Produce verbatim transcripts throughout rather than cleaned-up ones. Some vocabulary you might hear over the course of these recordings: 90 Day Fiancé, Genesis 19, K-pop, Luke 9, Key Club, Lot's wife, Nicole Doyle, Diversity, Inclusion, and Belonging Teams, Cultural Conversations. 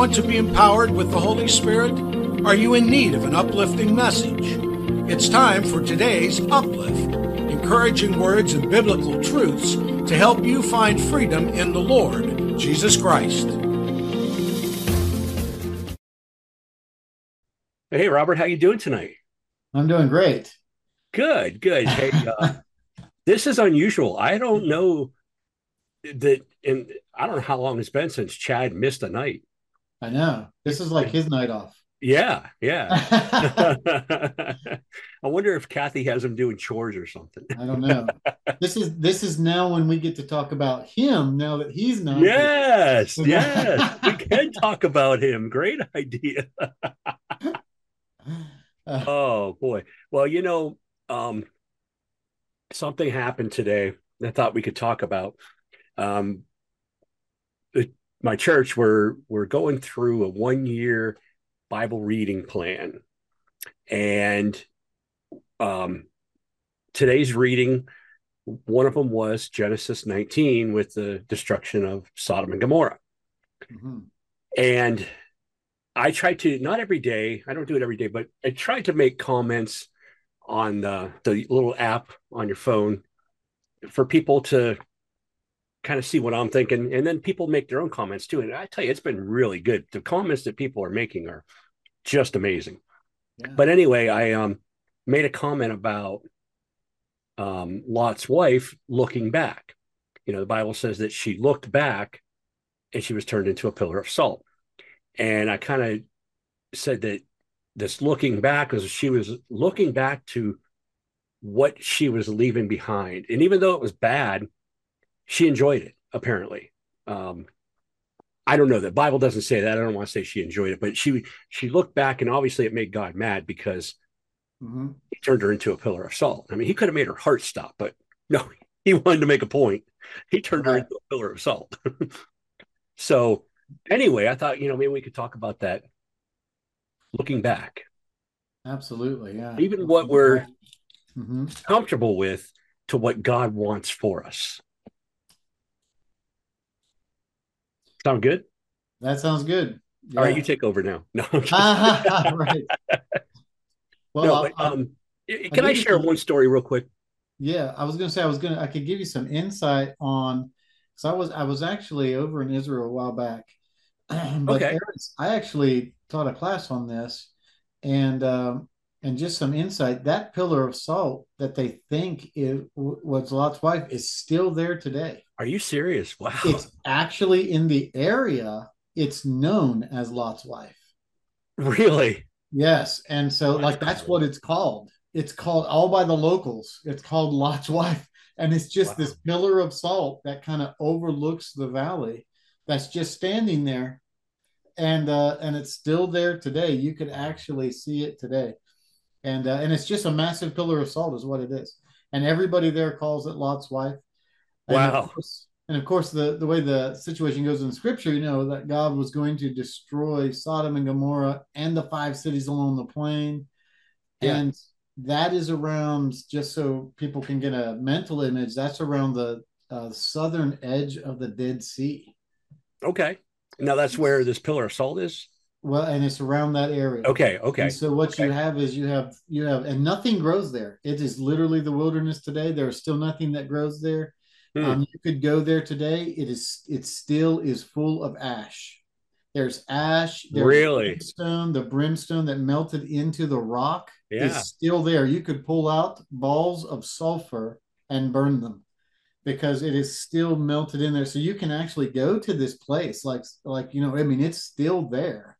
want to be empowered with the Holy Spirit? Are you in need of an uplifting message? It's time for today's Uplift, encouraging words and biblical truths to help you find freedom in the Lord, Jesus Christ. Hey, Robert, how you doing tonight? I'm doing great. Good, good. Hey, uh, this is unusual. I don't know that, and I don't know how long it's been since Chad missed a night. I know. This is like his night off. Yeah, yeah. I wonder if Kathy has him doing chores or something. I don't know. This is this is now when we get to talk about him now that he's not. Yes, so yes. We can talk about him. Great idea. Oh, boy. Well, you know, um, something happened today that I thought we could talk about. Um, it, my church, we're, we're going through a one-year Bible reading plan. And um, today's reading, one of them was Genesis nineteen with the destruction of Sodom and Gomorrah. Mm-hmm. And I try to, not every day, I don't do it every day, but I try to make comments on the, the little app on your phone for people to kind of see what I'm thinking. And then people make their own comments too. And I tell you, it's been really good. The comments that people are making are just amazing. Yeah. But anyway, I um, made a comment about um, Lot's wife looking back. You know, the Bible says that she looked back and she was turned into a pillar of salt. And I kind of said that this looking back was, she was looking back to what she was leaving behind. And even though it was bad, she enjoyed it, apparently. Um, I don't know. The Bible doesn't say that. I don't want to say she enjoyed it, but she she looked back, and obviously it made God mad because mm-hmm. he turned her into a pillar of salt. I mean, he could have made her heart stop, but no, he wanted to make a point. He turned right. her into a pillar of salt. So anyway, I thought, you know, maybe we could talk about that looking back. Absolutely, yeah. Even what we're mm-hmm. comfortable with to what God wants for us. Sound good? That sounds good. Yeah. All right, you take over now. No, I'm kidding. Right. Well, no, but, I, um, I, can I, I share some, one story real quick? Yeah, I was going to say I was going to I could give you some insight on. So I was I was actually over in Israel a while back, but okay. I actually taught a class on this, and um, and just some insight. That pillar of salt that they think is was Lot's wife is still there today. Are you serious? Wow! It's actually in the area. It's known as Lot's wife. Really? Yes. And so, that's like, that's cool. What it's called. It's called all by the locals. It's called Lot's wife. And it's just wow. this pillar of salt that kind of overlooks the valley that's just standing there. And uh, and it's still there today. You could actually see it today. And, uh, and it's just a massive pillar of salt is what it is. And everybody there calls it Lot's wife. And wow. Of course, and of course, the, the way the situation goes in Scripture, you know, that God was going to destroy Sodom and Gomorrah and the five cities along the plain. Yeah. And that is around, just so people can get a mental image, that's around the uh, southern edge of the Dead Sea. Okay. Now that's where this pillar of salt is? Well, and it's around that area. Okay, okay. And so what okay. you have is you have, you have, and nothing grows there. It is literally the wilderness today. There is still nothing that grows there. Hmm. Um, you could go there today. It is, it still is full of ash. There's ash. There's really? Brimstone, the brimstone that melted into the rock yeah. is still there. You could pull out balls of sulfur and burn them because it is still melted in there. So you can actually go to this place. Like, like, you know, I mean, it's still there.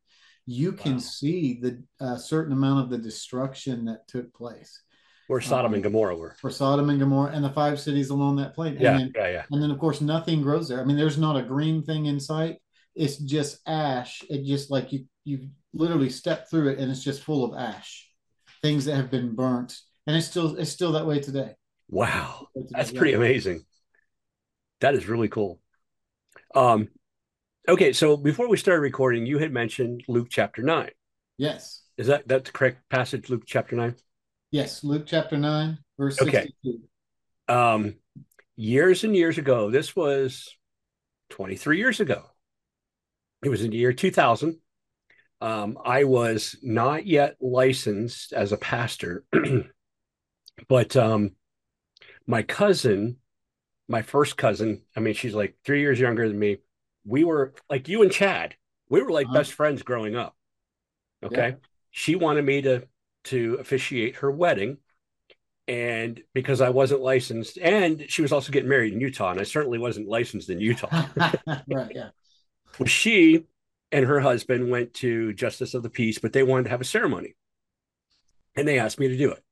You can wow. see the uh, certain amount of the destruction that took place. Where Sodom um, and Gomorrah were. Where Sodom and Gomorrah and the five cities along that plain. And yeah, then, yeah, yeah. And then, of course, nothing grows there. I mean, there's not a green thing in sight. It's just ash. It just like you, you literally step through it and it's just full of ash. Things that have been burnt. And it's still, it's still that way today. Wow. That way today. That's yeah. pretty amazing. That is really cool. Um, Okay, so before we started recording, you had mentioned Luke chapter nine. Yes. Is that that's the correct passage, Luke chapter nine? Yes, Luke chapter nine, verse sixty-two. Okay. Um, years and years ago, this was twenty-three years ago. It was in the year two thousand. Um, I was not yet licensed as a pastor, but um, my cousin, my first cousin, I mean, she's like three years younger than me. We were like you and Chad. We were like uh-huh. best friends growing up. Okay. Yeah. She wanted me to, to officiate her wedding. And because I wasn't licensed, and she was also getting married in Utah, and I certainly wasn't licensed in Utah. Right, yeah. Well, she and her husband went to Justice of the Peace, but they wanted to have a ceremony. And they asked me to do it.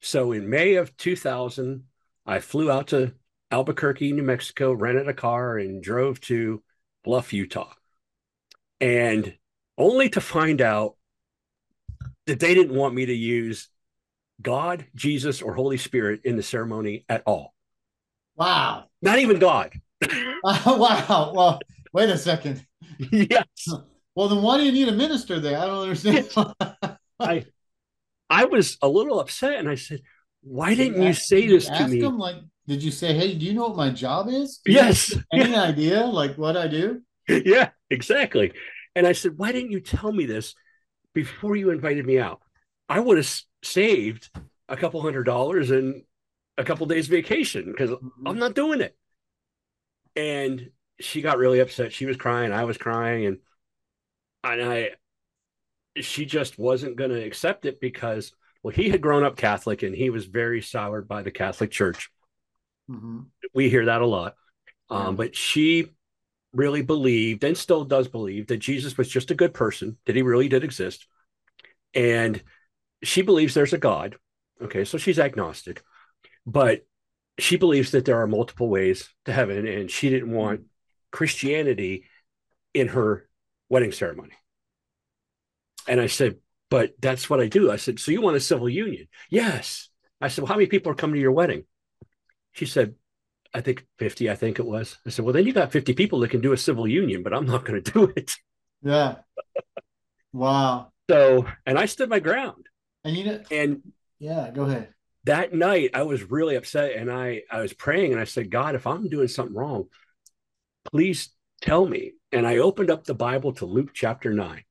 So in May of two thousand, I flew out to Albuquerque, New Mexico, rented a car, and drove to Bluff, Utah. And only to find out that they didn't want me to use God, Jesus, or Holy Spirit in the ceremony at all. Wow. Not even God. Oh, wow. Well, wait a second. Yes. Well, then why do you need a minister there? I don't understand. I I was a little upset, and I said, why didn't you say this to me? Him, like, did you say, hey, do you know what my job is? Do yes. Any yeah. idea like what I do? Yeah, exactly. And I said, why didn't you tell me this before you invited me out? I would have saved a couple hundred dollars and a couple days vacation because mm-hmm. I'm not doing it. And she got really upset. She was crying. I was crying. And, and I, she just wasn't going to accept it because, well, he had grown up Catholic and he was very soured by the Catholic Church. Mm-hmm. We hear that a lot. Yeah. Um, but she really believed and still does believe that Jesus was just a good person, that he really did exist. And she believes there's a God. Okay. So she's agnostic, but she believes that there are multiple ways to heaven. And she didn't want Christianity in her wedding ceremony. And I said, but that's what I do. I said, so you want a civil union? Yes. I said, well, how many people are coming to your wedding? She said, I think fifty, I think it was. I said, well, then you got fifty people that can do a civil union, but I'm not going to do it. Yeah. Wow. So, and I stood my ground. And you know, and yeah, go ahead. That night I was really upset, and I, I was praying, and I said, God, if I'm doing something wrong, please tell me. And I opened up the Bible to Luke chapter nine.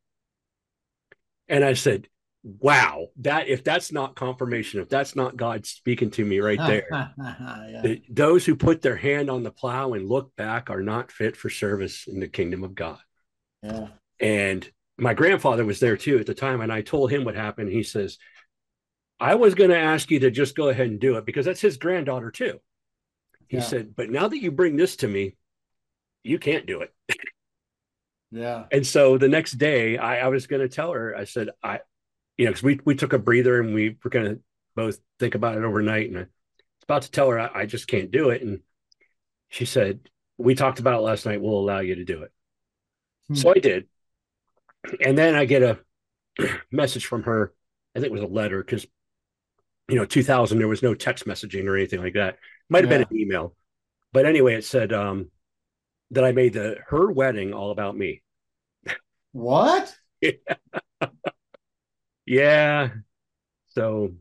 And I said, wow, that, if that's not confirmation, if that's not God speaking to me right there, yeah. Those who put their hand on the plow and look back are not fit for service in the kingdom of God. Yeah. And my grandfather was there too at the time. And I told him what happened. He says, I was going to ask you to just go ahead and do it because that's his granddaughter too. He yeah. said, but now that you bring this to me, you can't do it. Yeah. And so the next day I, I was going to tell her, I said, I, you know, cause we, we took a breather and we were going to both think about it overnight. And I was about to tell her, I, I just can't do it. And she said, we talked about it last night. We'll allow you to do it. Hmm. So I did. And then I get a message from her. I think it was a letter because, you know, two thousand, there was no text messaging or anything like that. Might've yeah. been an email, but anyway, it said um, that I made the, her wedding all about me. What? Yeah. yeah. So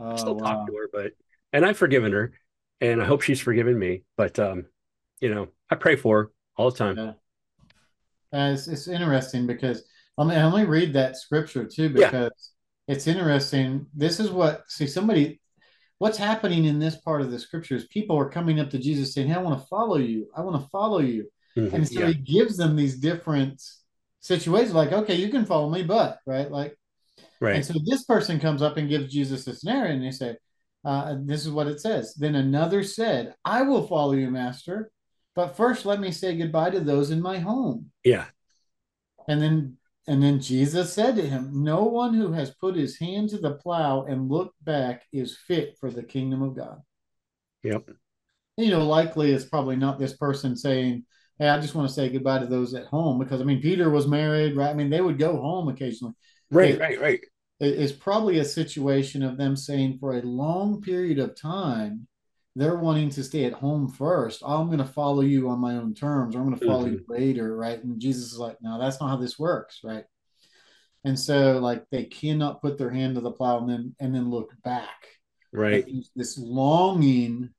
oh, I still wow. talk to her, but, and I've forgiven her and I hope she's forgiven me, but um, you know, I pray for her all the time. Yeah. Uh, it's, it's interesting because I mean, I only read that scripture too, because yeah. it's interesting. This is what, see somebody, what's happening in this part of the scripture is people are coming up to Jesus saying, hey, I want to follow you. I want to follow you. Mm-hmm. And so yeah. he gives them these different situations like, okay, you can follow me, but right. Like, right. And so this person comes up and gives Jesus a scenario and they say, uh, this is what it says. Then another said, I will follow you, Master. But first, let me say goodbye to those in my home. Yeah. And then and then Jesus said to him, no one who has put his hand to the plow and looked back is fit for the kingdom of God. Yep. You know, likely it's probably not this person saying, hey, I just want to say goodbye to those at home. Because, I mean, Peter was married, right? I mean, they would go home occasionally. Right, it, right, right. It's probably a situation of them saying for a long period of time, they're wanting to stay at home first. Oh, I'm going to follow you on my own terms, or I'm going to follow mm-hmm. you later, right? And Jesus is like, no, that's not how this works, right? And so, like, they cannot put their hand to the plow and then and then look back, right? Like, this longing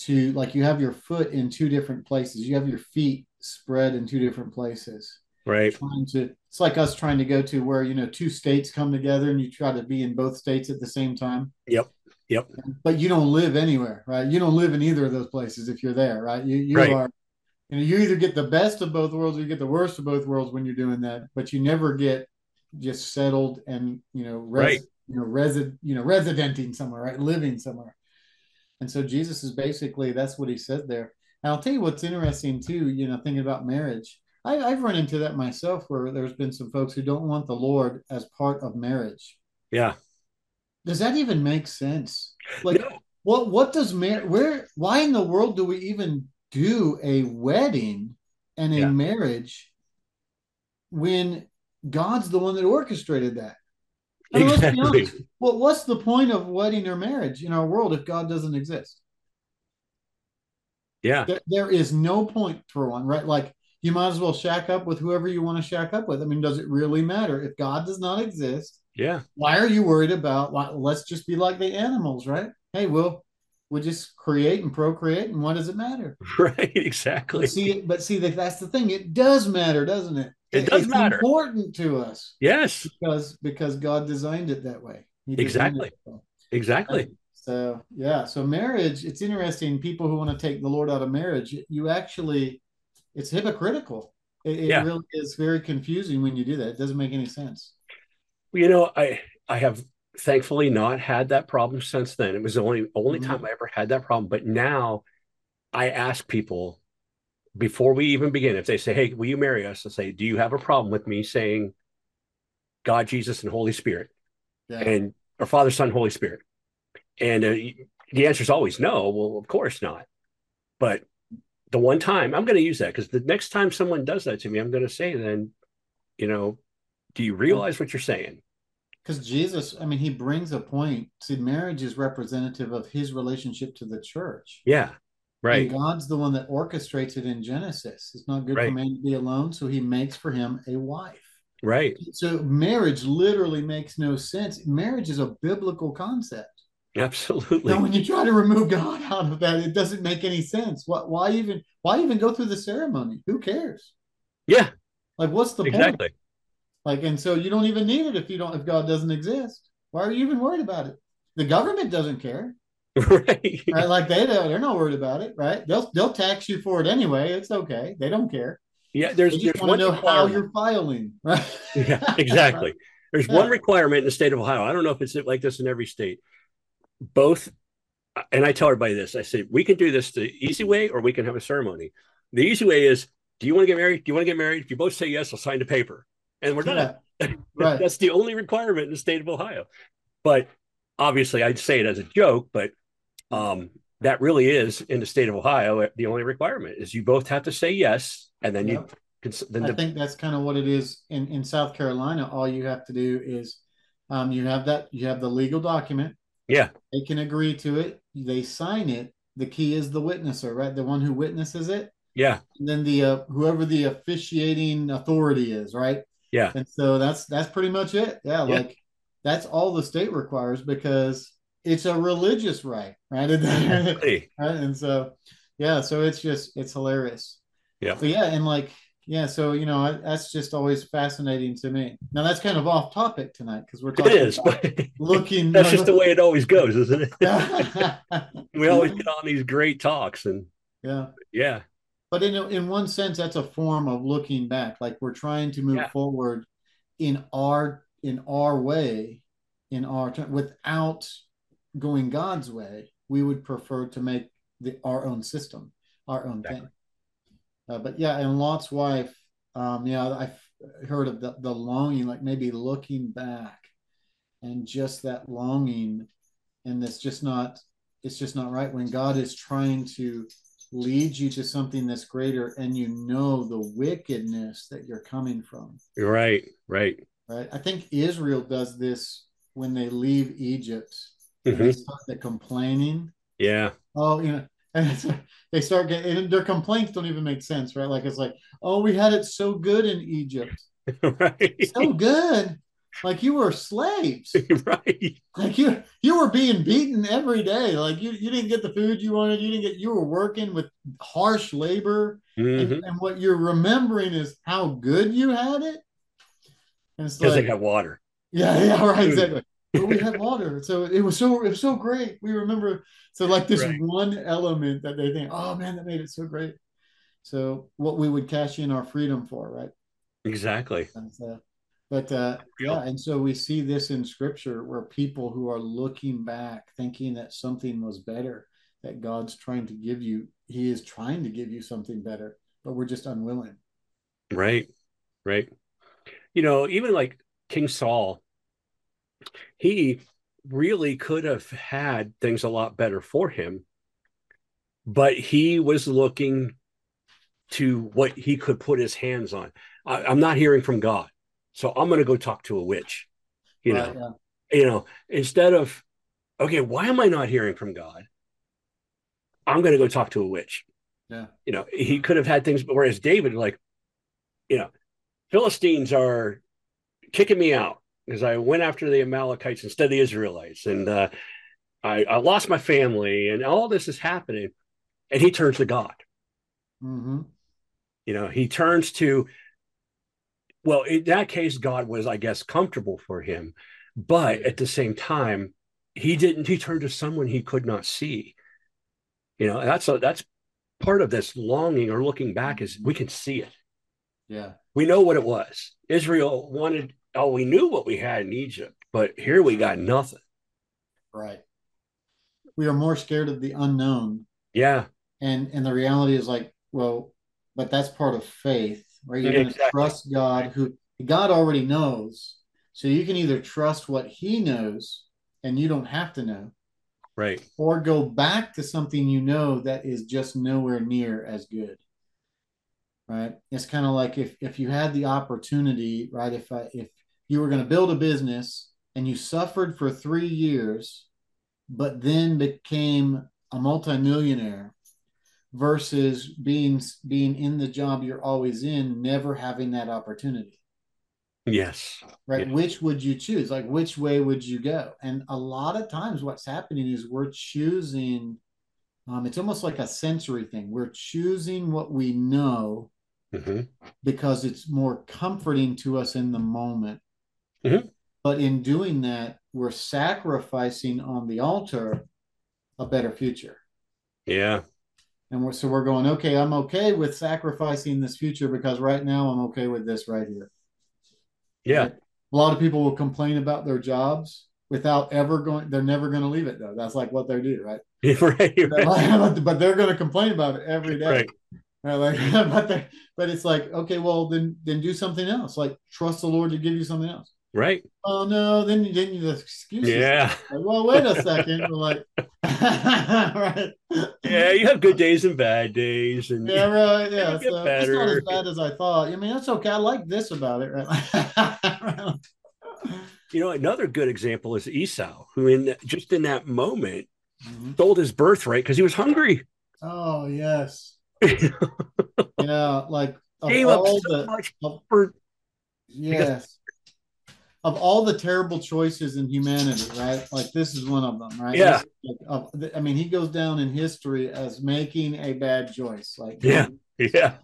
to, like, you have your foot in two different places. You have your feet spread in two different places. Right. Trying to, it's like us trying to go to where, you know, two states come together and you try to be in both states at the same time. Yep. Yep. But you don't live anywhere, right? You don't live in either of those places if you're there, right? You you right. are, you know, you either get the best of both worlds or you get the worst of both worlds when you're doing that, but you never get just settled and, you know, res, right. you know, resident, you know, residenting somewhere, right? Living somewhere. And so Jesus is basically, that's what he said there. And I'll tell you what's interesting too, you know, thinking about marriage. I, I've run into that myself where there's been some folks who don't want the Lord as part of marriage. Yeah. Does that even make sense? Like, no. what what does marriage, where, why in the world do we even do a wedding and a yeah. marriage when God's the one that orchestrated that? I mean, exactly. Let's be honest. Well, what's the point of wedding or marriage in our world if God doesn't exist? Yeah. There, there is no point for one, right? Like, you might as well shack up with whoever you want to shack up with. I mean, does it really matter if God does not exist? Yeah. Why are you worried about, why, let's just be like the animals, right? Hey, we'll, we'll just create and procreate. And what does it matter? Right. Exactly. But see, but see that that's the thing. It does matter, doesn't it? It, it does it's matter. It's important to us. Yes. Because, because God designed it that way. Exactly. That way. Exactly. And so, yeah. So marriage, it's interesting. People who want to take the Lord out of marriage, you actually... it's hypocritical. It, it yeah. really is very confusing when you do that. It doesn't make any sense. You know, I I have thankfully not had that problem since then. It was the only, only mm-hmm. time I ever had that problem. But now I ask people before we even begin, if they say, hey, will you marry us? I say, do you have a problem with me saying God, Jesus, and Holy Spirit? Yeah. And or Father, Son, Holy Spirit? And uh, the answer is always no. Well, of course not. But the one time I'm going to use that, because the next time someone does that to me, I'm going to say, then, you know, do you realize what you're saying? Because Jesus, I mean, he brings a point. See, marriage is representative of his relationship to the church. Yeah. Right. And God's the one that orchestrates it in Genesis. It's not good right. for man to be alone. So he makes for him a wife. Right. So marriage literally makes no sense. Marriage is a biblical concept. Absolutely. And when you try to remove God out of that, it doesn't make any sense. What? Why even? Why even go through the ceremony? Who cares? Yeah. Like, what's the exactly. point? Exactly. Like, and so you don't even need it if you don't. If God doesn't exist, why are you even worried about it? The government doesn't care, right? Right? Like they don't. They're not worried about it, right? They'll they'll tax you for it anyway. It's okay. They don't care. Yeah. There's they just there's want to know how you're filing, right? Yeah. Exactly. Right? There's yeah. one requirement in the state of Ohio. I don't know if it's like this in every state. Both, and I tell everybody this, I say, we can do this the easy way or we can have a ceremony. The easy way is, do you want to get married? Do you want to get married? If you both say yes, I'll sign the paper. And we're done. Yeah. Right. That's the only requirement in the state of Ohio. But obviously, I'd say it as a joke, but um, that really is, in the state of Ohio, the only requirement is you both have to say yes. And then yep. you then I the, think that's kind of what it is in, in South Carolina. All you have to do is um, you have that, you have the legal document. Yeah, they can agree to it. They sign it. The key is the witnesser, right? The one who witnesses it. Yeah. And then the uh, whoever the officiating authority is, right? Yeah. And so that's that's pretty much it. Yeah, yeah. Like that's all the state requires because it's a religious right, right? Exactly. Right? And so, yeah. So it's just it's hilarious. Yeah. But yeah, and like yeah, so you know I, that's just always fascinating to me. Now that's kind of off topic tonight because we're talking. It is, about but looking. That's just the way it always goes, isn't it? We always get on these great talks, and yeah, yeah. But in in one sense, that's a form of looking back. Like we're trying to move yeah. forward in our in our way, in our without going God's way. We would prefer to make the our own system, our own exactly. thing. Uh, but yeah, and Lot's wife, um, yeah, I've heard of the, the longing, like maybe looking back and just that longing. And that's just not, it's just not right when God is trying to lead you to something that's greater and you know the wickedness that you're coming from. Right, right. Right. I think Israel does this when they leave Egypt. Mm-hmm. They start the complaining. Yeah. Oh, you know. And so they start getting, and their complaints don't even make sense, right? Like, it's like, oh, we had it so good in Egypt. Right. So good. Like, you were slaves. Right. Like, you you were being beaten every day. Like, you, you didn't get the food you wanted. You didn't get, you were working with harsh labor. Mm-hmm. And, and what you're remembering is how good you had it. And it's like, they got water. Yeah, yeah, right, exactly. But we had water. So it was so, it was so great. We remember, so like this right. one element that they think, oh man, that made it so great. So what we would cash in our freedom for, right? Exactly. And so, but uh, yeah, and so we see this in scripture where people who are looking back, thinking that something was better, that God's trying to give you, he is trying to give you something better, but we're just unwilling. Right, right. You know, even like King Saul, he really could have had things a lot better for him, but he was looking to what he could put his hands on. I, I'm not hearing from God. So I'm going to go talk to a witch, you know, right, yeah. you know, instead of, okay, why am I not hearing from God? I'm going to go talk to a witch. Yeah. You know, he could have had things, but whereas David, like, you know, Philistines are kicking me out because I went after the Amalekites instead of the Israelites. And uh, I, I lost my family and all this is happening. And he turns to God. Mm-hmm. You know, he turns to, well, in that case, God was, I guess, comfortable for him. But at the same time, he didn't, he turned to someone he could not see. You know, that's a, that's part of this longing or looking back is we can see it. Yeah. We know what it was. Israel wanted, oh, we knew what we had in Egypt, but here we got nothing. Right. We are more scared of the unknown. Yeah. And, and the reality is like, well, but that's part of faith. Right, you're going exactly. to trust God, who God already knows. So you can either trust what He knows, and you don't have to know, right? Or go back to something you know that is just nowhere near as good, right? It's kind of like if if you had the opportunity, right? If I, if you were going to build a business and you suffered for three years, but then became a multimillionaire. Versus being being in the job you're always in, never having that opportunity. Yes. Right. Yes. Which would you choose? Like, which way would you go? And a lot of times what's happening is we're choosing, um, it's almost like a sensory thing. We're choosing what we know mm-hmm. because it's more comforting to us in the moment. Mm-hmm. But in doing that, we're sacrificing on the altar a better future. Yeah. And we're, so we're going, okay, I'm okay with sacrificing this future because right now I'm okay with this right here. Yeah. Like, a lot of people will complain about their jobs without ever going, they're never going to leave it though. That's like what they do, right? Yeah, right, right. But they're going to complain about it every day. Right. Right, like, but, they, but it's like, okay, well then, then do something else. Like trust the Lord to give you something else. Right. Oh no, then you didn't use the excuses. Yeah. Like, well, wait a second. We're like, right. Yeah, you have good days and bad days, and yeah, right. Yeah, so it's not as bad as I thought. I mean, that's okay. I like this about it, right? You know, another good example is Esau, who in just in that moment mm-hmm. sold his birthright because he was hungry. Oh yes. You know, like gave up so the, much for yes. Of all the terrible choices in humanity, right? Like this is one of them, right? Yeah. I mean, he goes down in history as making a bad choice. Like, yeah, yeah.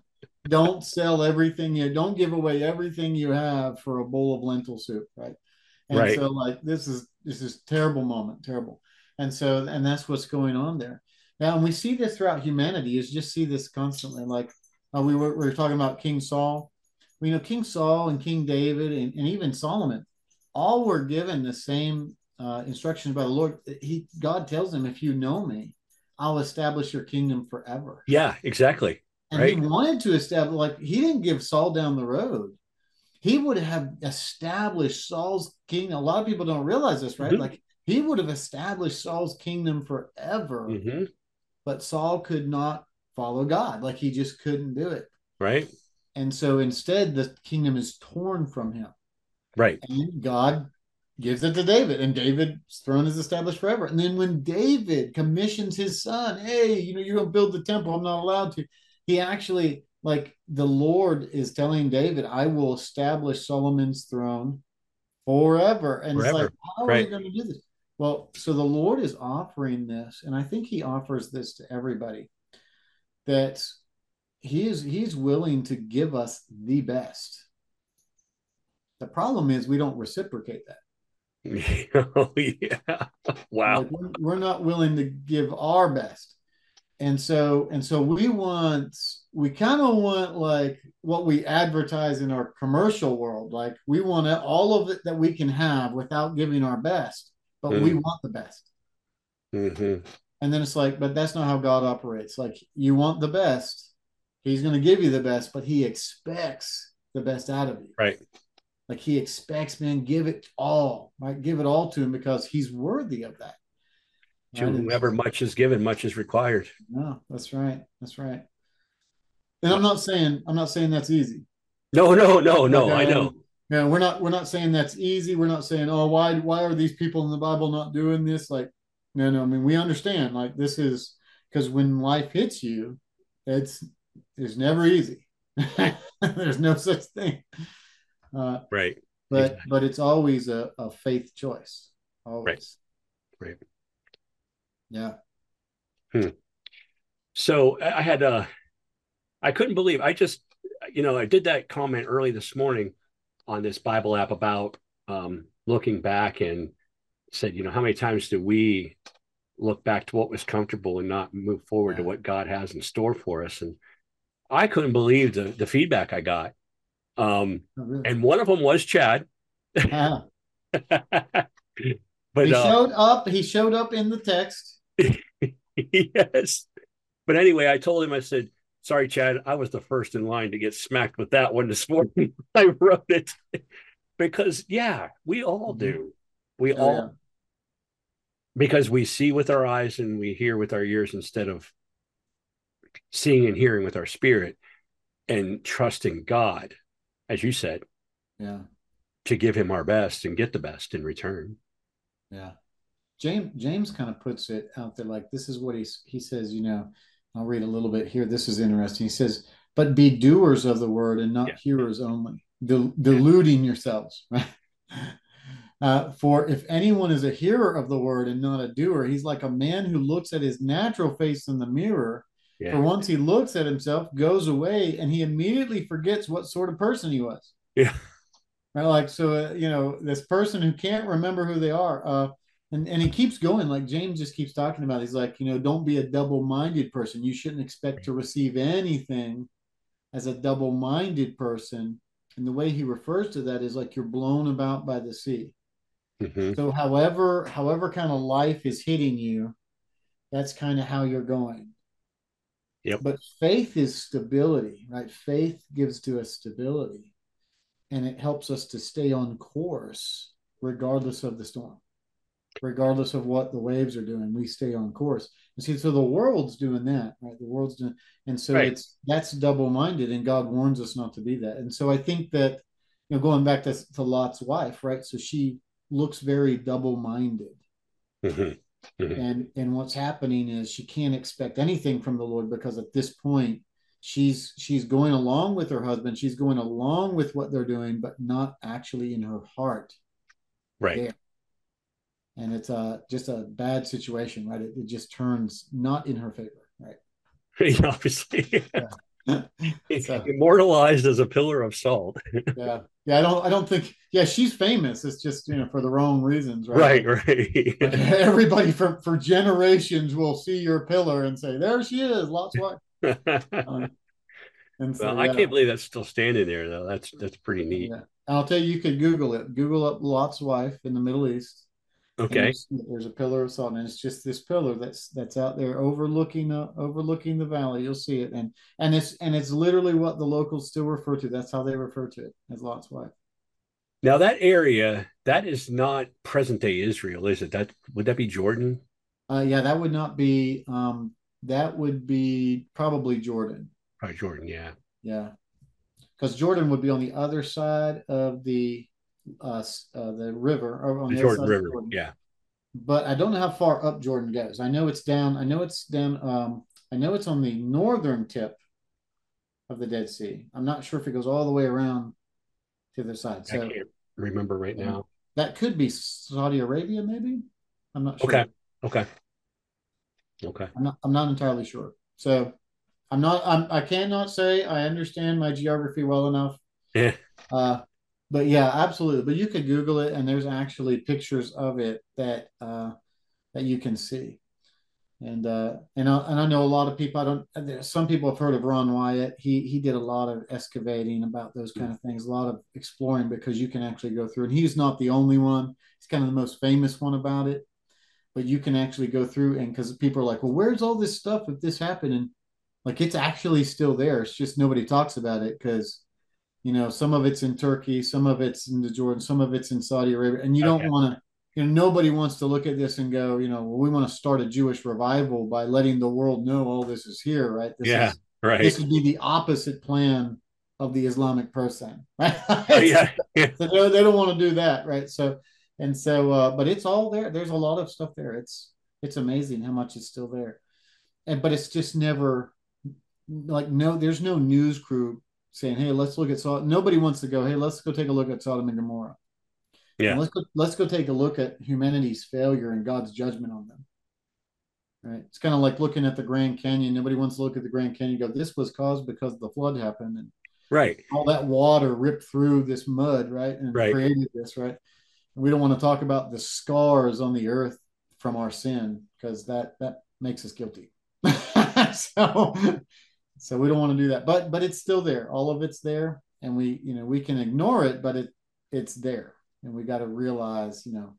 Don't sell everything you. Don't give away everything you have for a bowl of lentil soup, right? And right. So, like, this is this is terrible moment, terrible. And so, and that's what's going on there. Now, and we see this throughout humanity. You just see this constantly. Like uh, we were we were talking about King Saul. We know King Saul and King David and, and even Solomon. All were given the same uh, instructions by the Lord. He, God tells him, if you know me, I'll establish your kingdom forever. Yeah, exactly. And right. he wanted to establish, like he didn't give Saul down the road. He would have established Saul's kingdom. A lot of people don't realize this, right? Mm-hmm. Like he would have established Saul's kingdom forever, mm-hmm. but Saul could not follow God. Like he just couldn't do it. Right. And so instead the kingdom is torn from him. Right. And God gives it to David, and David's throne is established forever. And then when David commissions his son, hey, you know, you're going to build the temple. I'm not allowed to. He actually, like the Lord is telling David, I will establish Solomon's throne forever. And forever. It's like, how are right. we going to do this? Well, so the Lord is offering this, and I think he offers this to everybody, that he is, he's willing to give us the best. The problem is we don't reciprocate that. Oh, yeah. Wow. Like we're, we're not willing to give our best. And so, and so we want, we kind of want like what we advertise in our commercial world. Like we want all of it that we can have without giving our best, but mm. we want the best. Mm-hmm. And then it's like, but that's not how God operates. Like you want the best. He's going to give you the best, but he expects the best out of you. Right. Like he expects, man, give it all, right? Give it all to him because he's worthy of that. To right? whoever much is given, much is required. No, that's right. That's right. And I'm not saying, I'm not saying that's easy. No, no, no, no, okay. I know. Yeah, we're not, we're not saying that's easy. We're not saying, oh, why, why are these people in the Bible not doing this? Like, no, no. I mean, we understand like this is because when life hits you, it's, it's never easy. There's no such thing. Uh, right. But, exactly. but it's always a, a faith choice. Always. Right. Right. Yeah. Hmm. So I had, uh, I couldn't believe, I just, you know, I did that comment early this morning on this Bible app about um, looking back and said, you know, how many times do we look back to what was comfortable and not move forward yeah. to what God has in store for us? And I couldn't believe the, the feedback I got. Um, oh, really? And one of them was Chad, yeah. but he uh, showed up, he showed up in the text. Yes. But anyway, I told him, I said, sorry, Chad, I was the first in line to get smacked with that one this morning. I wrote it because yeah, we all do. We oh, all, yeah. because we see with our eyes and we hear with our ears instead of seeing and hearing with our spirit and trusting God. As you said, yeah, to give him our best and get the best in return. Yeah, James James kind of puts it out there like this is what he he says. You know, I'll read a little bit here. This is interesting. He says, "But be doers of the word and not yeah. hearers only, del- deluding yourselves." Right? Uh, for if anyone is a hearer of the word and not a doer, he's like a man who looks at his natural face in the mirror. Yeah. For once he looks at himself, goes away, and he immediately forgets what sort of person he was. Yeah. Right? Like, so, uh, you know, this person who can't remember who they are. Uh, and, and he keeps going. Like, James just keeps talking about it. He's like, you know, don't be a double-minded person. You shouldn't expect to receive anything as a double-minded person. And the way he refers to that is like you're blown about by the sea. Mm-hmm. So however, however kind of life is hitting you, that's kind of how you're going. Yep. But faith is stability, right? Faith gives to us stability, and it helps us to stay on course regardless of the storm, regardless of what the waves are doing. We stay on course. And see, so the world's doing that, right? The world's doing, and so right. it's that's double-minded, and God warns us not to be that. And so I think that, you know, going back to, to Lot's wife, right? So she looks very double-minded. Mm-hmm. Mm-hmm. And and what's happening is she can't expect anything from the Lord because at this point she's she's going along with her husband, she's going along with what they're doing, but not actually in her heart, right? There. And it's a just a bad situation, right? It, it just turns not in her favor, right? Pretty obviously, yeah. So, immortalized as a pillar of salt. yeah, yeah. I don't, I don't think. Yeah, she's famous. It's just, you know, for the wrong reasons, right? Right, right. Yeah. Everybody for, for generations will see your pillar and say, "There she is, Lot's wife." um, and so, well, I yeah. can't believe that's still standing there, though. That's that's pretty neat. Yeah. I'll tell you, you could Google it. Google up Lot's wife in the Middle East. Okay. There's a pillar of salt, and it's just this pillar that's that's out there overlooking uh, overlooking the valley. You'll see it, and and it's and it's literally what the locals still refer to. That's how they refer to it, as Lot's wife. Now that area, that is not present day Israel, is it? That would that be Jordan? Uh, yeah, that would not be. Um, that would be probably Jordan. Probably Jordan, yeah, yeah, because Jordan would be on the other side of the. Us uh, uh, the river or on the Jordan river Jordan. Yeah, but I don't know how far up Jordan goes. I know it's down I know it's down um I know it's on the northern tip of the Dead Sea. I'm not sure if it goes all the way around to the side, so I can't remember right now. That could be Saudi Arabia, maybe. I'm not sure. Okay. Okay. Okay. I'm not, I'm not entirely sure. So I'm not, I'm, I cannot say I understand my geography well enough. Yeah. Uh, but yeah, absolutely. But you could Google it, and there's actually pictures of it that, uh, that you can see. And, uh, and I, and I know a lot of people, I don't, there, some people have heard of Ron Wyatt. He, he did a lot of excavating about those kind of things, a lot of exploring, because you can actually go through, and he's not the only one. He's kind of the most famous one about it, but you can actually go through, and cause people are like, well, where's all this stuff if this happened? And like, it's actually still there. It's just, nobody talks about it. Cause you know, some of it's in Turkey, some of it's in the Jordan, some of it's in Saudi Arabia, and you okay. don't want to, you know, nobody wants to look at this and go, you know, well, we want to start a Jewish revival by letting the world know all this is here, right? This yeah, is, right. This would be the opposite plan of the Islamic person, right? Oh, yeah, yeah. So they, they don't want to do that, right? So, and so, uh, but it's all there. There's a lot of stuff there. It's it's amazing how much is still there, and but it's just never like no. There's no news crew saying, hey, let's look at Sodom. Nobody wants to go, hey, let's go take a look at Sodom and Gomorrah. Yeah. And let's go, let's go take a look at humanity's failure and God's judgment on them. Right. It's kind of like looking at the Grand Canyon. Nobody wants to look at the Grand Canyon and go, this was caused because the flood happened. And right. all that water ripped through this mud, right? And right. created this, right? And we don't want to talk about the scars on the earth from our sin, because that that makes us guilty. so so we don't want to do that. But but it's still there. All of it's there. And we, you know, we can ignore it, but it it's there. And we got to realize, you know,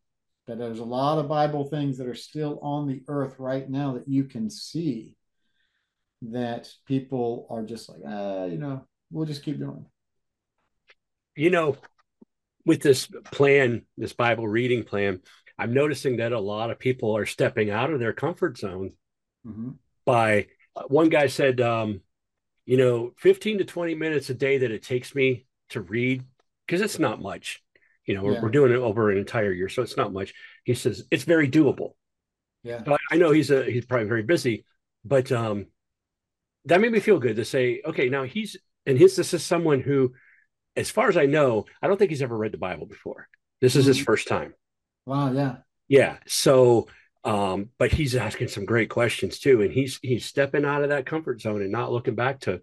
that there's a lot of Bible things that are still on the earth right now that you can see, that people are just like, ah, you know, we'll just keep going. You know, with this plan, this Bible reading plan, I'm noticing that a lot of people are stepping out of their comfort zone mm-hmm. by, one guy said, um, you know, fifteen to twenty minutes a day that it takes me to read, because it's not much. You know, yeah. we're doing it over an entire year, so it's not much. He says it's very doable. Yeah, so I know he's a he's probably very busy, but um, that made me feel good to say, okay, now he's and his this is someone who, as far as I know, I don't think he's ever read the Bible before. This mm-hmm. is his first time. Wow, yeah, yeah. So, um, but he's asking some great questions too, and he's he's stepping out of that comfort zone and not looking back to,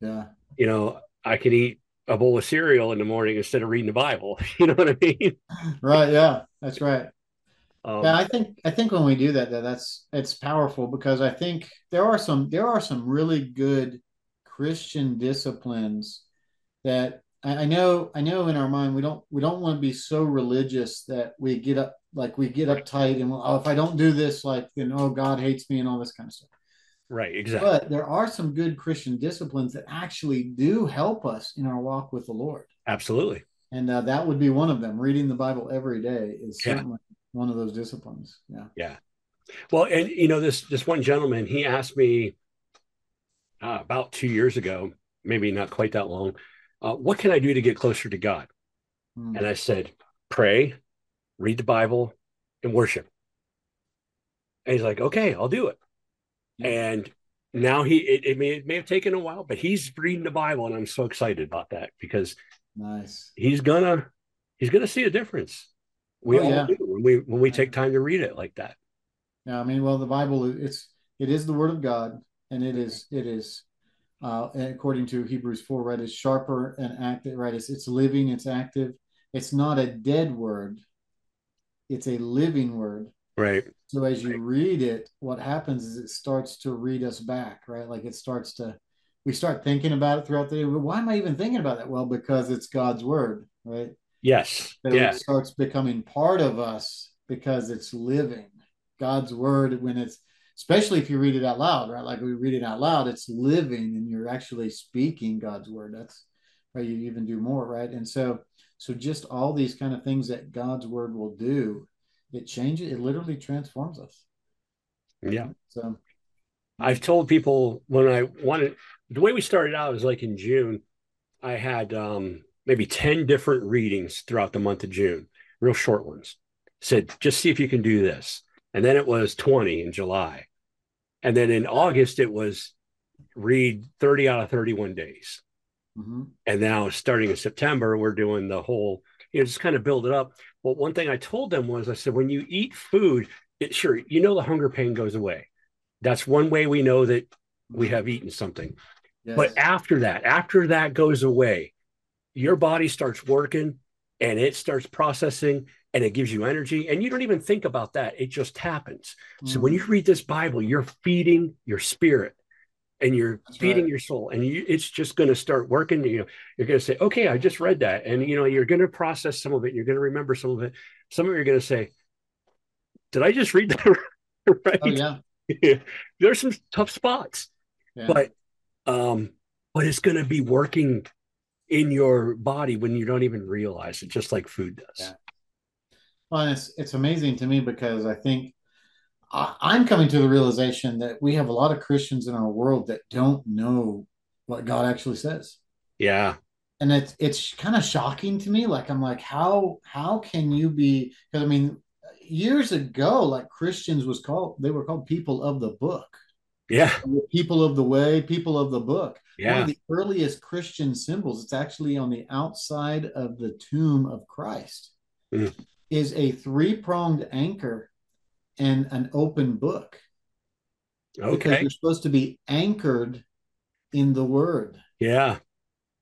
yeah, you know, I can eat a bowl of cereal in the morning instead of reading the Bible. You know what I mean? Right. Yeah, that's right. Um, yeah, I think, I think when we do that, that that's, it's powerful, because I think there are some, there are some really good Christian disciplines that I, I know, I know in our mind, we don't, we don't want to be so religious that we get up, like we get uptight and we'll, oh, if I don't do this, like, then, oh, God hates me and all this kind of stuff. Right, exactly. But there are some good Christian disciplines that actually do help us in our walk with the Lord. Absolutely. And uh, that would be one of them. Reading the Bible every day is yeah. certainly one of those disciplines. Yeah. Yeah. Well, and you know, this this one gentleman, he asked me uh, about two years ago, maybe not quite that long, uh, what can I do to get closer to God? Hmm. And I said, pray, read the Bible, and worship. And he's like, okay, I'll do it. And now he, it, it, may, it may have taken a while, but he's reading the Bible, and I'm so excited about that, because nice. he's gonna, he's gonna see a difference. We oh, all yeah. do when we when we take time to read it like that. Yeah, I mean, well, the Bible it's it is the Word of God, and it is it is uh, according to Hebrews four, right? It's sharper and active, right? It's it's living, it's active. It's not a dead word. It's a living word. Right. So as you right. read it, what happens is it starts to read us back, right? Like it starts to, we start thinking about it throughout the day. Well, why am I even thinking about that? Well, because it's God's word, right? Yes. So yeah. it starts becoming part of us because it's living. God's word, when it's, especially if you read it out loud, right? Like we read it out loud, it's living, and you're actually speaking God's word. That's why you even do more, right? And so, so just all these kind of things that God's word will do, it changes, it literally transforms us. Yeah. So I've told people when I wanted, the way we started out is like in June, I had um, maybe ten different readings throughout the month of June, real short ones. Said, just see if you can do this. And then it was twenty in July. And then in August, it was read thirty out of thirty-one days. Mm-hmm. And now starting in September, we're doing the whole you know, just kind of build it up. But one thing I told them was, I said, when you eat food, it, sure, you know, the hunger pain goes away. That's one way we know that we have eaten something. Yes. But after that, after that goes away, your body starts working and it starts processing and it gives you energy. And you don't even think about that. It just happens. Mm. So when you read this Bible, you're feeding your spirit. And you're That's feeding right. your soul, and you, it's just going to start working. You know, you're going to say, "Okay, I just read that," and you know, you're going to process some of it. You're going to remember some of it. Some of it, you're going to say, "Did I just read that right?" Oh yeah. yeah. There's some tough spots, yeah. but um, but it's going to be working in your body when you don't even realize it, just like food does. Yeah. Well, and it's it's amazing to me because I think. I'm coming to the realization that we have a lot of Christians in our world that don't know what God actually says. Yeah. And it's, it's kind of shocking to me. Like, I'm like, how, how can you be, because I mean, years ago, like Christians was called, they were called people of the book. Yeah. People of the way, people of the book. Yeah. One of the earliest Christian symbols, it's actually on the outside of the tomb of Christ, mm. is a three-pronged anchor and an open book. Okay. Because you're supposed to be anchored in the word. Yeah.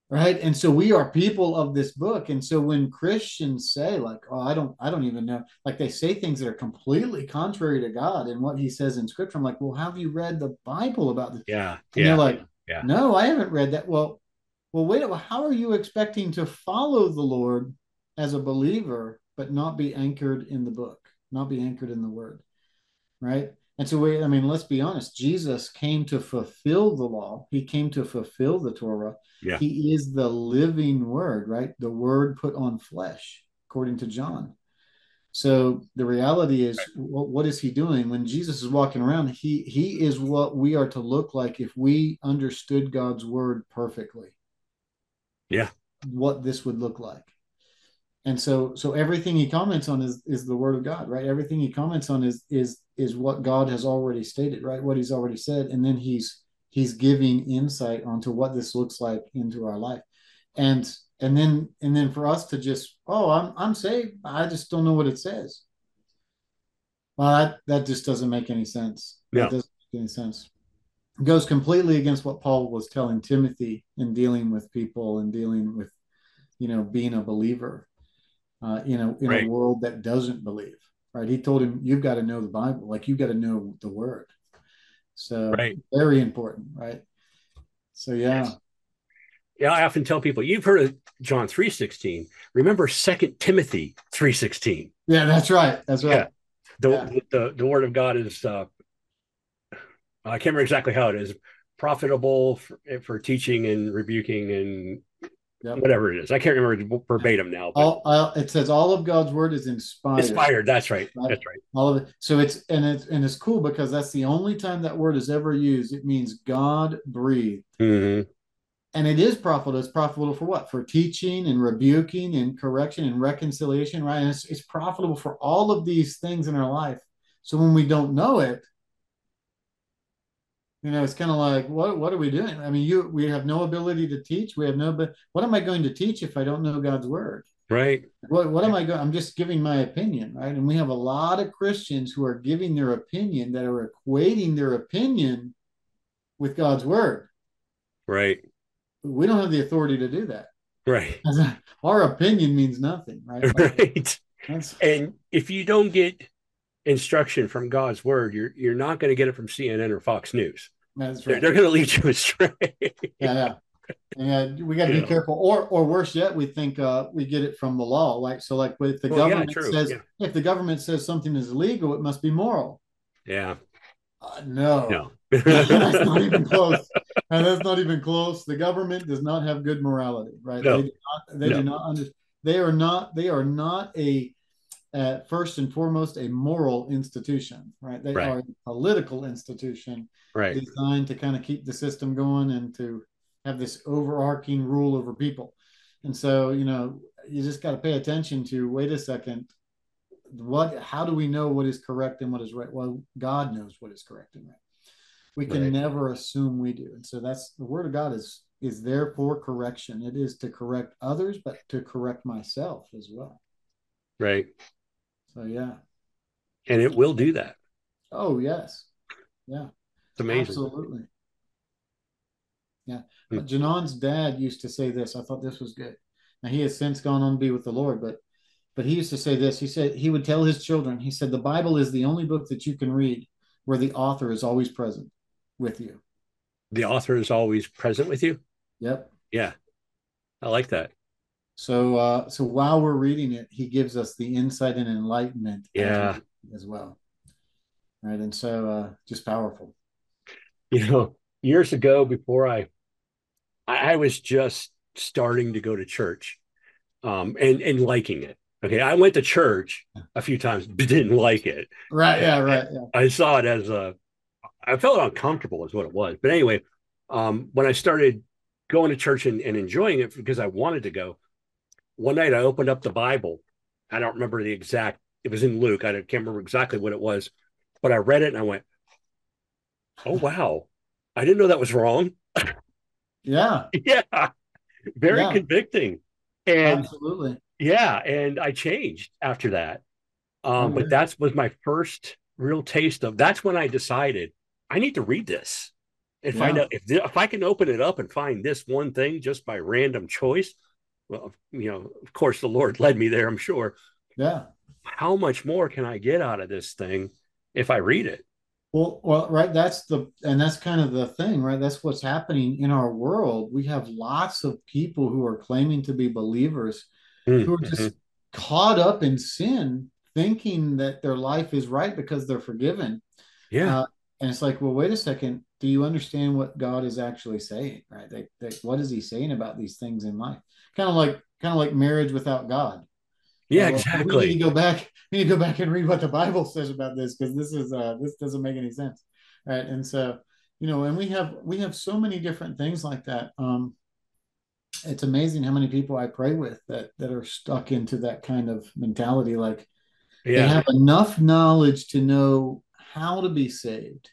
Right. And so we are people of this book. And so when Christians say like, oh, I don't, I don't even know, like they say things that are completely contrary to God and what he says in scripture. I'm like, well, have you read the Bible about this? Yeah. And yeah. They're like, yeah. no, I haven't read that. Well, well, wait, well, how are you expecting to follow the Lord as a believer, but not be anchored in the book, not be anchored in the word? Right. And so we, I mean, let's be honest. Jesus came to fulfill the law. He came to fulfill the Torah. Yeah. He is the living word, right? The word put on flesh, according to John. So the reality is, right. what, what is he doing? When Jesus is walking around, he, he is what we are to look like if we understood God's word perfectly. Yeah. What this would look like. And so, so everything he comments on is, is the word of God, right? Everything he comments on is, is, is what God has already stated, right? What he's already said. And then he's, he's giving insight onto what this looks like into our life. And, and then, and then for us to just, oh, I'm, I'm saved. I just don't know what it says. Well, that, that just doesn't make any sense. Yeah. That doesn't make any sense. It goes completely against what Paul was telling Timothy in dealing with people and dealing with, you know, being a believer. Uh, you know, in right. a world that doesn't believe, right? He told him, you've got to know the Bible, like you've got to know the word. So right. very important, right? So, yeah. Yes. Yeah, I often tell people, you've heard of John three sixteen. Remember Second Timothy three sixteen. Yeah, that's right. That's right. Yeah. The, yeah. the, the, the word of God is, uh, I can't remember exactly how it is, profitable for, for teaching and rebuking and Yep. whatever it is. I can't remember verbatim now. But. All, uh, it says all of God's word is inspired. Inspired. That's right. right. That's right. All of it. So it's, and it's, and it's cool because that's the only time that word is ever used. It means God breathed. Mm-hmm. And it is profitable. It's profitable for what? For teaching and rebuking and correction and reconciliation, right? And it's, it's profitable for all of these things in our life. So when we don't know it, you know, it's kind of like, what what are we doing? I mean, you we have no ability to teach. We have no, but what am I going to teach if I don't know God's word? Right. What what am I going? I'm just giving my opinion, right? And we have a lot of Christians who are giving their opinion that are equating their opinion with God's word. Right. We don't have the authority to do that. Right. Our opinion means nothing, right? Right. That's, and if you don't get instruction from God's word, you're you're not going to get it from C N N or Fox News. That's right. They're, they're going to lead you astray. yeah, yeah, yeah. We got to be know. careful. Or, or worse yet, we think uh, we get it from the law. Like so, like if the well, government yeah, says yeah. if the government says something is illegal, it must be moral. Yeah. Uh, no. No. That's not even close. And that's not even close. The government does not have good morality, right? No. They do not. They no. do not under, They are not. They are not a. Uh, first and foremost, a moral institution, right? They right. are a political institution right. designed to kind of keep the system going and to have this overarching rule over people. And so, you know, you just got to pay attention to, wait a second, what? How do we know what is correct and what is right? Well, God knows what is correct and right. We can right. never assume we do. And so that's, the word of God is is there for correction. It is to correct others, but to correct myself as well. Right. So, yeah. And it will do that. Oh, yes. Yeah. It's amazing. Absolutely. Yeah. But Janon's dad used to say this. I thought this was good. Now, he has since gone on to be with the Lord, but but he used to say this. He said he would tell his children, he said, the Bible is the only book that you can read where the author is always present with you. The author is always present with you? Yep. Yeah. I like that. So uh, so while we're reading it, he gives us the insight and enlightenment yeah. as well. Right. And so uh, just powerful. You know, years ago before I, I was just starting to go to church um, and, and liking it. Okay. I went to church a few times, but didn't like it. Right. Yeah. Right. Yeah. I saw it as a, I felt uncomfortable is what it was. But anyway, um, when I started going to church and, and enjoying it because I wanted to go, one night I opened up the Bible. I don't remember the exact, it was in Luke. I can't remember exactly what it was, but I read it and I went, oh, wow. I didn't know that was wrong. Yeah. Yeah. Very yeah. convicting. And absolutely. Yeah. And I changed after that. Um, mm-hmm. But that was my first real taste of, that's when I decided I need to read this and yeah. find out if, th- if I can open it up and find this one thing just by random choice. Well, you know, of course, the Lord led me there, I'm sure. Yeah. How much more can I get out of this thing if I read it? Well, well, right. That's the, and that's kind of the thing, right? That's what's happening in our world. We have lots of people who are claiming to be believers mm-hmm. who are just caught up in sin, thinking that their life is right because they're forgiven. Yeah. Uh, and it's like, well, wait a second. Do you understand what God is actually saying? Right. Like, like what is he saying about these things in life? Kind of like, kind of like marriage without God. Yeah, well, exactly. We need to go back. We need to go back and read what the Bible says about this, because this is uh, this doesn't make any sense, right? And so, you know, and we have we have so many different things like that. Um, it's amazing how many people I pray with that that are stuck into that kind of mentality. Like, yeah. they have enough knowledge to know how to be saved,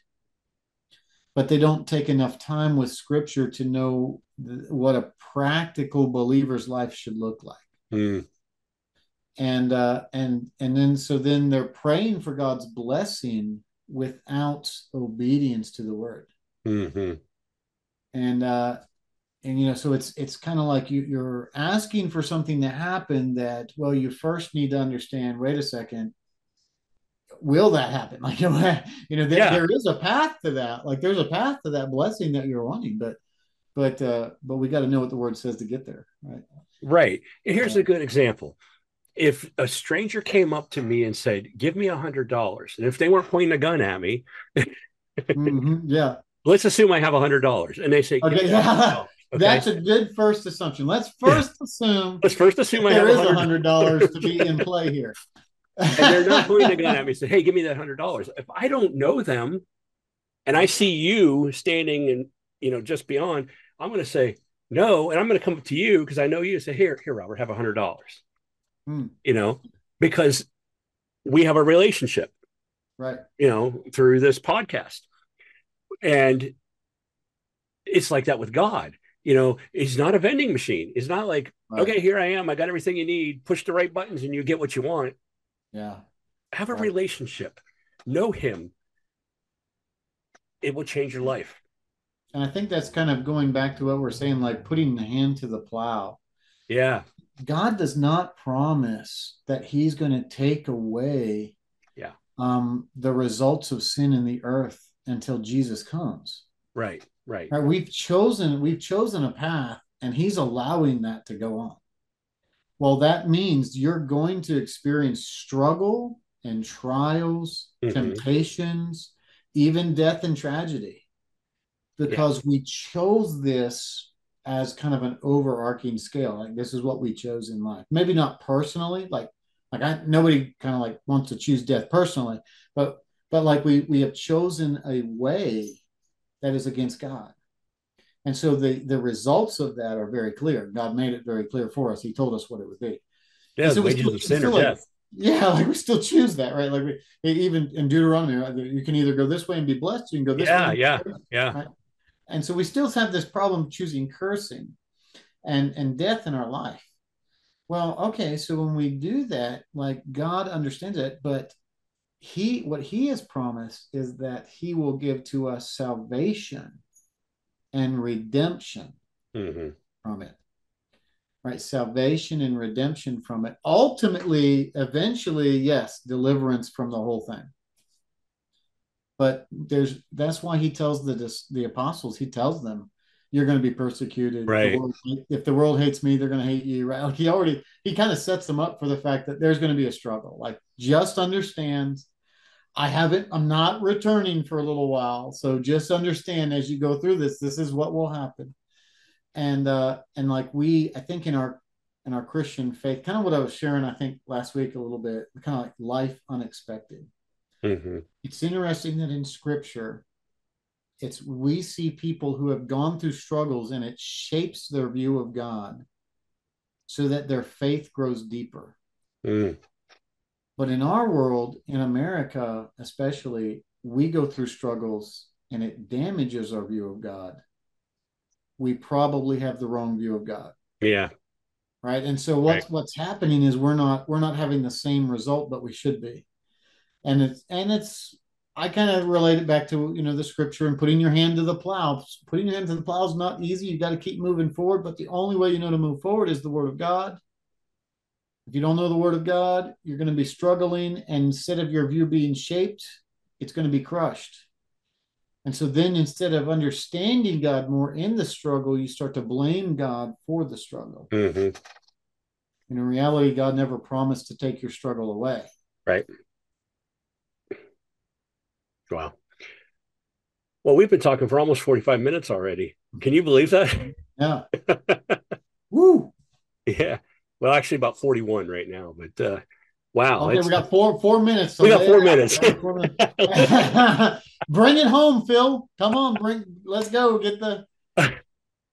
but they don't take enough time with Scripture to know th- what a practical believer's life should look like. Mm. And uh, and and then so then they're praying for God's blessing without obedience to the word. Mm-hmm. And uh, and you know, so it's it's kind of like you, you're asking for something to happen that, well, you first need to understand. Wait a second, will that happen? Like, you know, there, yeah. there is a path to that. Like, there's a path to that blessing that you're wanting, but but uh, but we got to know what the word says to get there, right? Right. Here's uh, a good example. If a stranger came up to me and said, give me a hundred dollars. And if they weren't pointing a gun at me, mm-hmm, yeah, let's assume I have a hundred dollars. And they say, okay, yeah. okay. That's a good first assumption. Let's first assume, let's first assume I there have is a hundred dollars to be in play here. And they're not pointing a gun at me and say, hey, give me that hundred dollars. If I don't know them and I see you standing and, you know, just beyond, I'm going to say no. And I'm going to come up to you because I know you and say, here, here, Robert, have a hundred dollars. You know, because we have a relationship, right? You know, through this podcast. And it's like that with God. You know, he's not a vending machine. It's not like, right. okay, here I am. I got everything you need. Push the right buttons and you get what you want. Yeah. Have a right. relationship. Know him. It will change your life. And I think that's kind of going back to what we're saying, like putting the hand to the plow. Yeah. God does not promise that he's going to take away yeah. um, the results of sin in the earth until Jesus comes. Right, right, right. We've chosen, we've chosen a path and he's allowing that to go on. Well, that means you're going to experience struggle and trials, mm-hmm. temptations, even death and tragedy, because yeah. we chose this as kind of an overarching scale. Like, this is what we chose in life. Maybe not personally, like, like I, nobody kind of like wants to choose death personally, but, but like we, we have chosen a way that is against God. And so the, the results of that are very clear. God made it very clear for us. He told us what it would be. Yeah. So we still, sin or like, death. Yeah. Like, we still choose that, right? Like, we, even in Deuteronomy, you can either go this way and be blessed. You can go this yeah, way. And yeah. Be blessed, yeah. Right? And so we still have this problem choosing cursing and, and death in our life. Well, okay, so when we do that, like, God understands it, but he, what he has promised is that he will give to us salvation and redemption mm-hmm. from it, right? Salvation and redemption from it. Ultimately, eventually, yes, deliverance from the whole thing. But there's, that's why he tells the, the apostles, he tells them, you're going to be persecuted. Right. The world, if the world hates me, they're going to hate you. Right. Like he already, he kind of sets them up for the fact that there's going to be a struggle. Like, just understand, I haven't, I'm not returning for a little while. So just understand as you go through this, this is what will happen. And, uh, and like we, I think in our, in our Christian faith, kind of what I was sharing, I think last week a little bit, kind of like life unexpected. Mm-hmm. It's interesting that in scripture, it's, we see people who have gone through struggles and it shapes their view of God so that their faith grows deeper. Mm. But in our world, in America especially, we go through struggles and it damages our view of God. We probably have the wrong view of God. Yeah. Right. And so what's, right. what's happening is we're not, we're not having the same result that we should be. And it's, and it's, I kind of relate it back to, you know, the scripture and putting your hand to the plow. Putting your hand to the plow is not easy. You got to keep moving forward. But the only way you know to move forward is the word of God. If you don't know the word of God, you're going to be struggling. And instead of your view being shaped, it's going to be crushed. And so then instead of understanding God more in the struggle, you start to blame God for the struggle. Mm-hmm. And in reality, God never promised to take your struggle away. Right. Wow. Well, we've been talking for almost forty-five minutes already. Can you believe that? Yeah. Woo. Yeah. Well, actually about forty-one right now, but uh, wow. Okay, we got four four minutes. So we got four there, minutes. Right, four minutes. Bring it home, Phil. Come on, bring. Let's go get the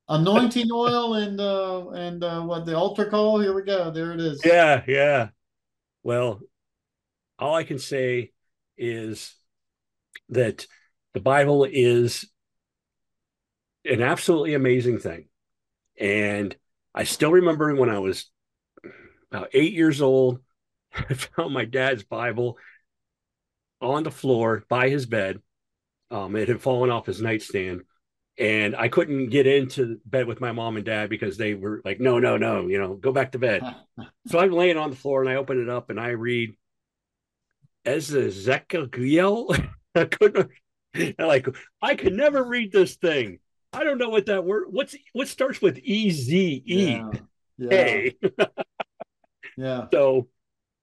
anointing oil and uh, and uh, what the altar call. Here we go. There it is. Yeah, yeah. Well, all I can say is that the Bible is an absolutely amazing thing. And I still remember when I was about eight years old, I found my dad's Bible on the floor by his bed. Um, it had fallen off his nightstand. And I couldn't get into bed with my mom and dad because they were like, no, no, no, you know, go back to bed. So I'm laying on the floor and I open it up and I read Ezekiel. I couldn't, like, I could never read this thing. I don't know what that word, what's, what starts with E Z E. Yeah. Yeah. Yeah. So,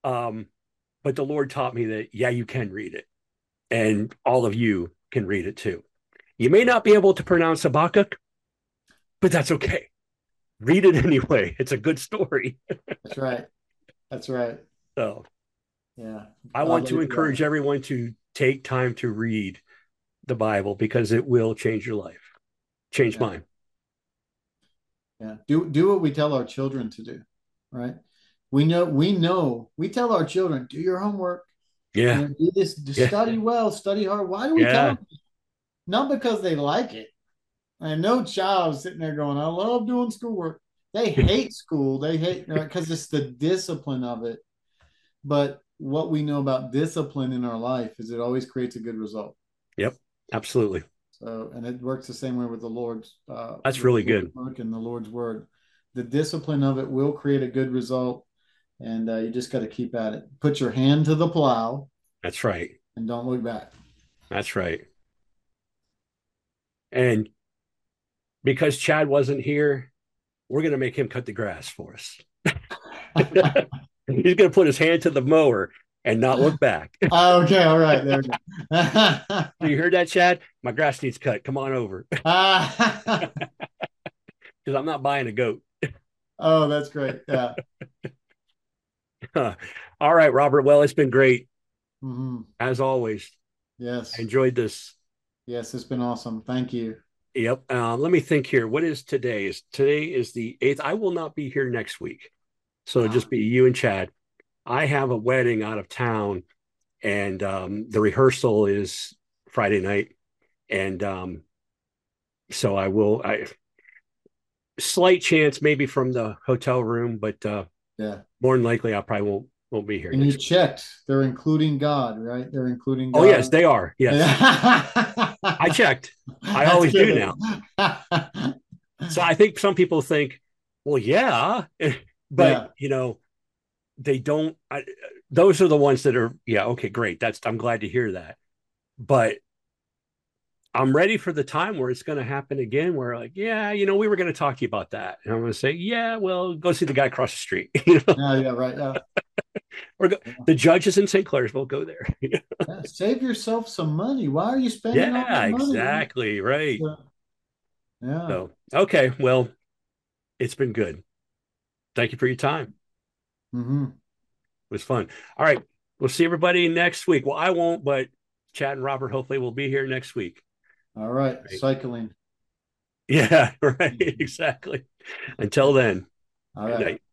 um, but the Lord taught me that, yeah, you can read it. And all of you can read it too. You may not be able to pronounce Habakkuk, but that's okay. Read it anyway. It's a good story. That's right. That's right. So, yeah. I want to encourage everyone to take time to read the Bible because it will change your life. Change yeah. mine. Yeah. Do, do what we tell our children to do, right? We know, we know, we tell our children, do your homework. Yeah. You know, do this, do yeah. study well, study hard. Why do we yeah. tell them? Not because they like it. I know child sitting there going, I love doing schoolwork. They hate school. They hate, because it's the discipline of it. But what we know about discipline in our life is it always creates a good result. Yep, absolutely. So, and it works the same way with the Lord's. Uh, That's really good. Work and the Lord's word. The discipline of it will create a good result, and uh, you just got to keep at it. Put your hand to the plow. That's right. And don't look back. That's right. And because Chad wasn't here, we're going to make him cut the grass for us. He's going to put his hand to the mower and not look back. Okay, all right. There we go. You heard that, Chad? My grass needs cut. Come on over. Because I'm not buying a goat. Oh, that's great. Yeah. All right, Robert. Well, it's been great. Mm-hmm. As always. Yes. I enjoyed this. Yes, it's been awesome. Thank you. Yep. Uh, let me think here. What is today? Is Today is the eighth. I will not be here next week. So it'll just be you and Chad. I have a wedding out of town, and um, the rehearsal is Friday night. And um, so I will, I slight chance maybe from the hotel room, but uh, yeah, more than likely I probably won't won't be here. And you checked, they're including God, right? They're including God. Oh yes, they are. Yes. I checked. I always do now. So I think some people think, well, yeah, but yeah. you know, they don't, I, those are the ones that are, yeah, okay, great. That's, I'm glad to hear that. But I'm ready for the time where it's going to happen again, where like, yeah, you know, we were going to talk to you about that. And I'm going to say, yeah, well, go see the guy across the street. You know? Yeah, yeah, right. Yeah. Or go, yeah. The judges in Saint Clairsville, go there. Yeah, save yourself some money. Why are you spending yeah, all that money? Exactly, right. So, yeah. So, okay, well, it's been good. Thank you for your time. Mm-hmm. It was fun. All right, we'll see everybody next week. Well, I won't, but Chad and Robert hopefully will be here next week. All right, right. Cycling. Yeah, right, exactly. Until then. All right. Good night.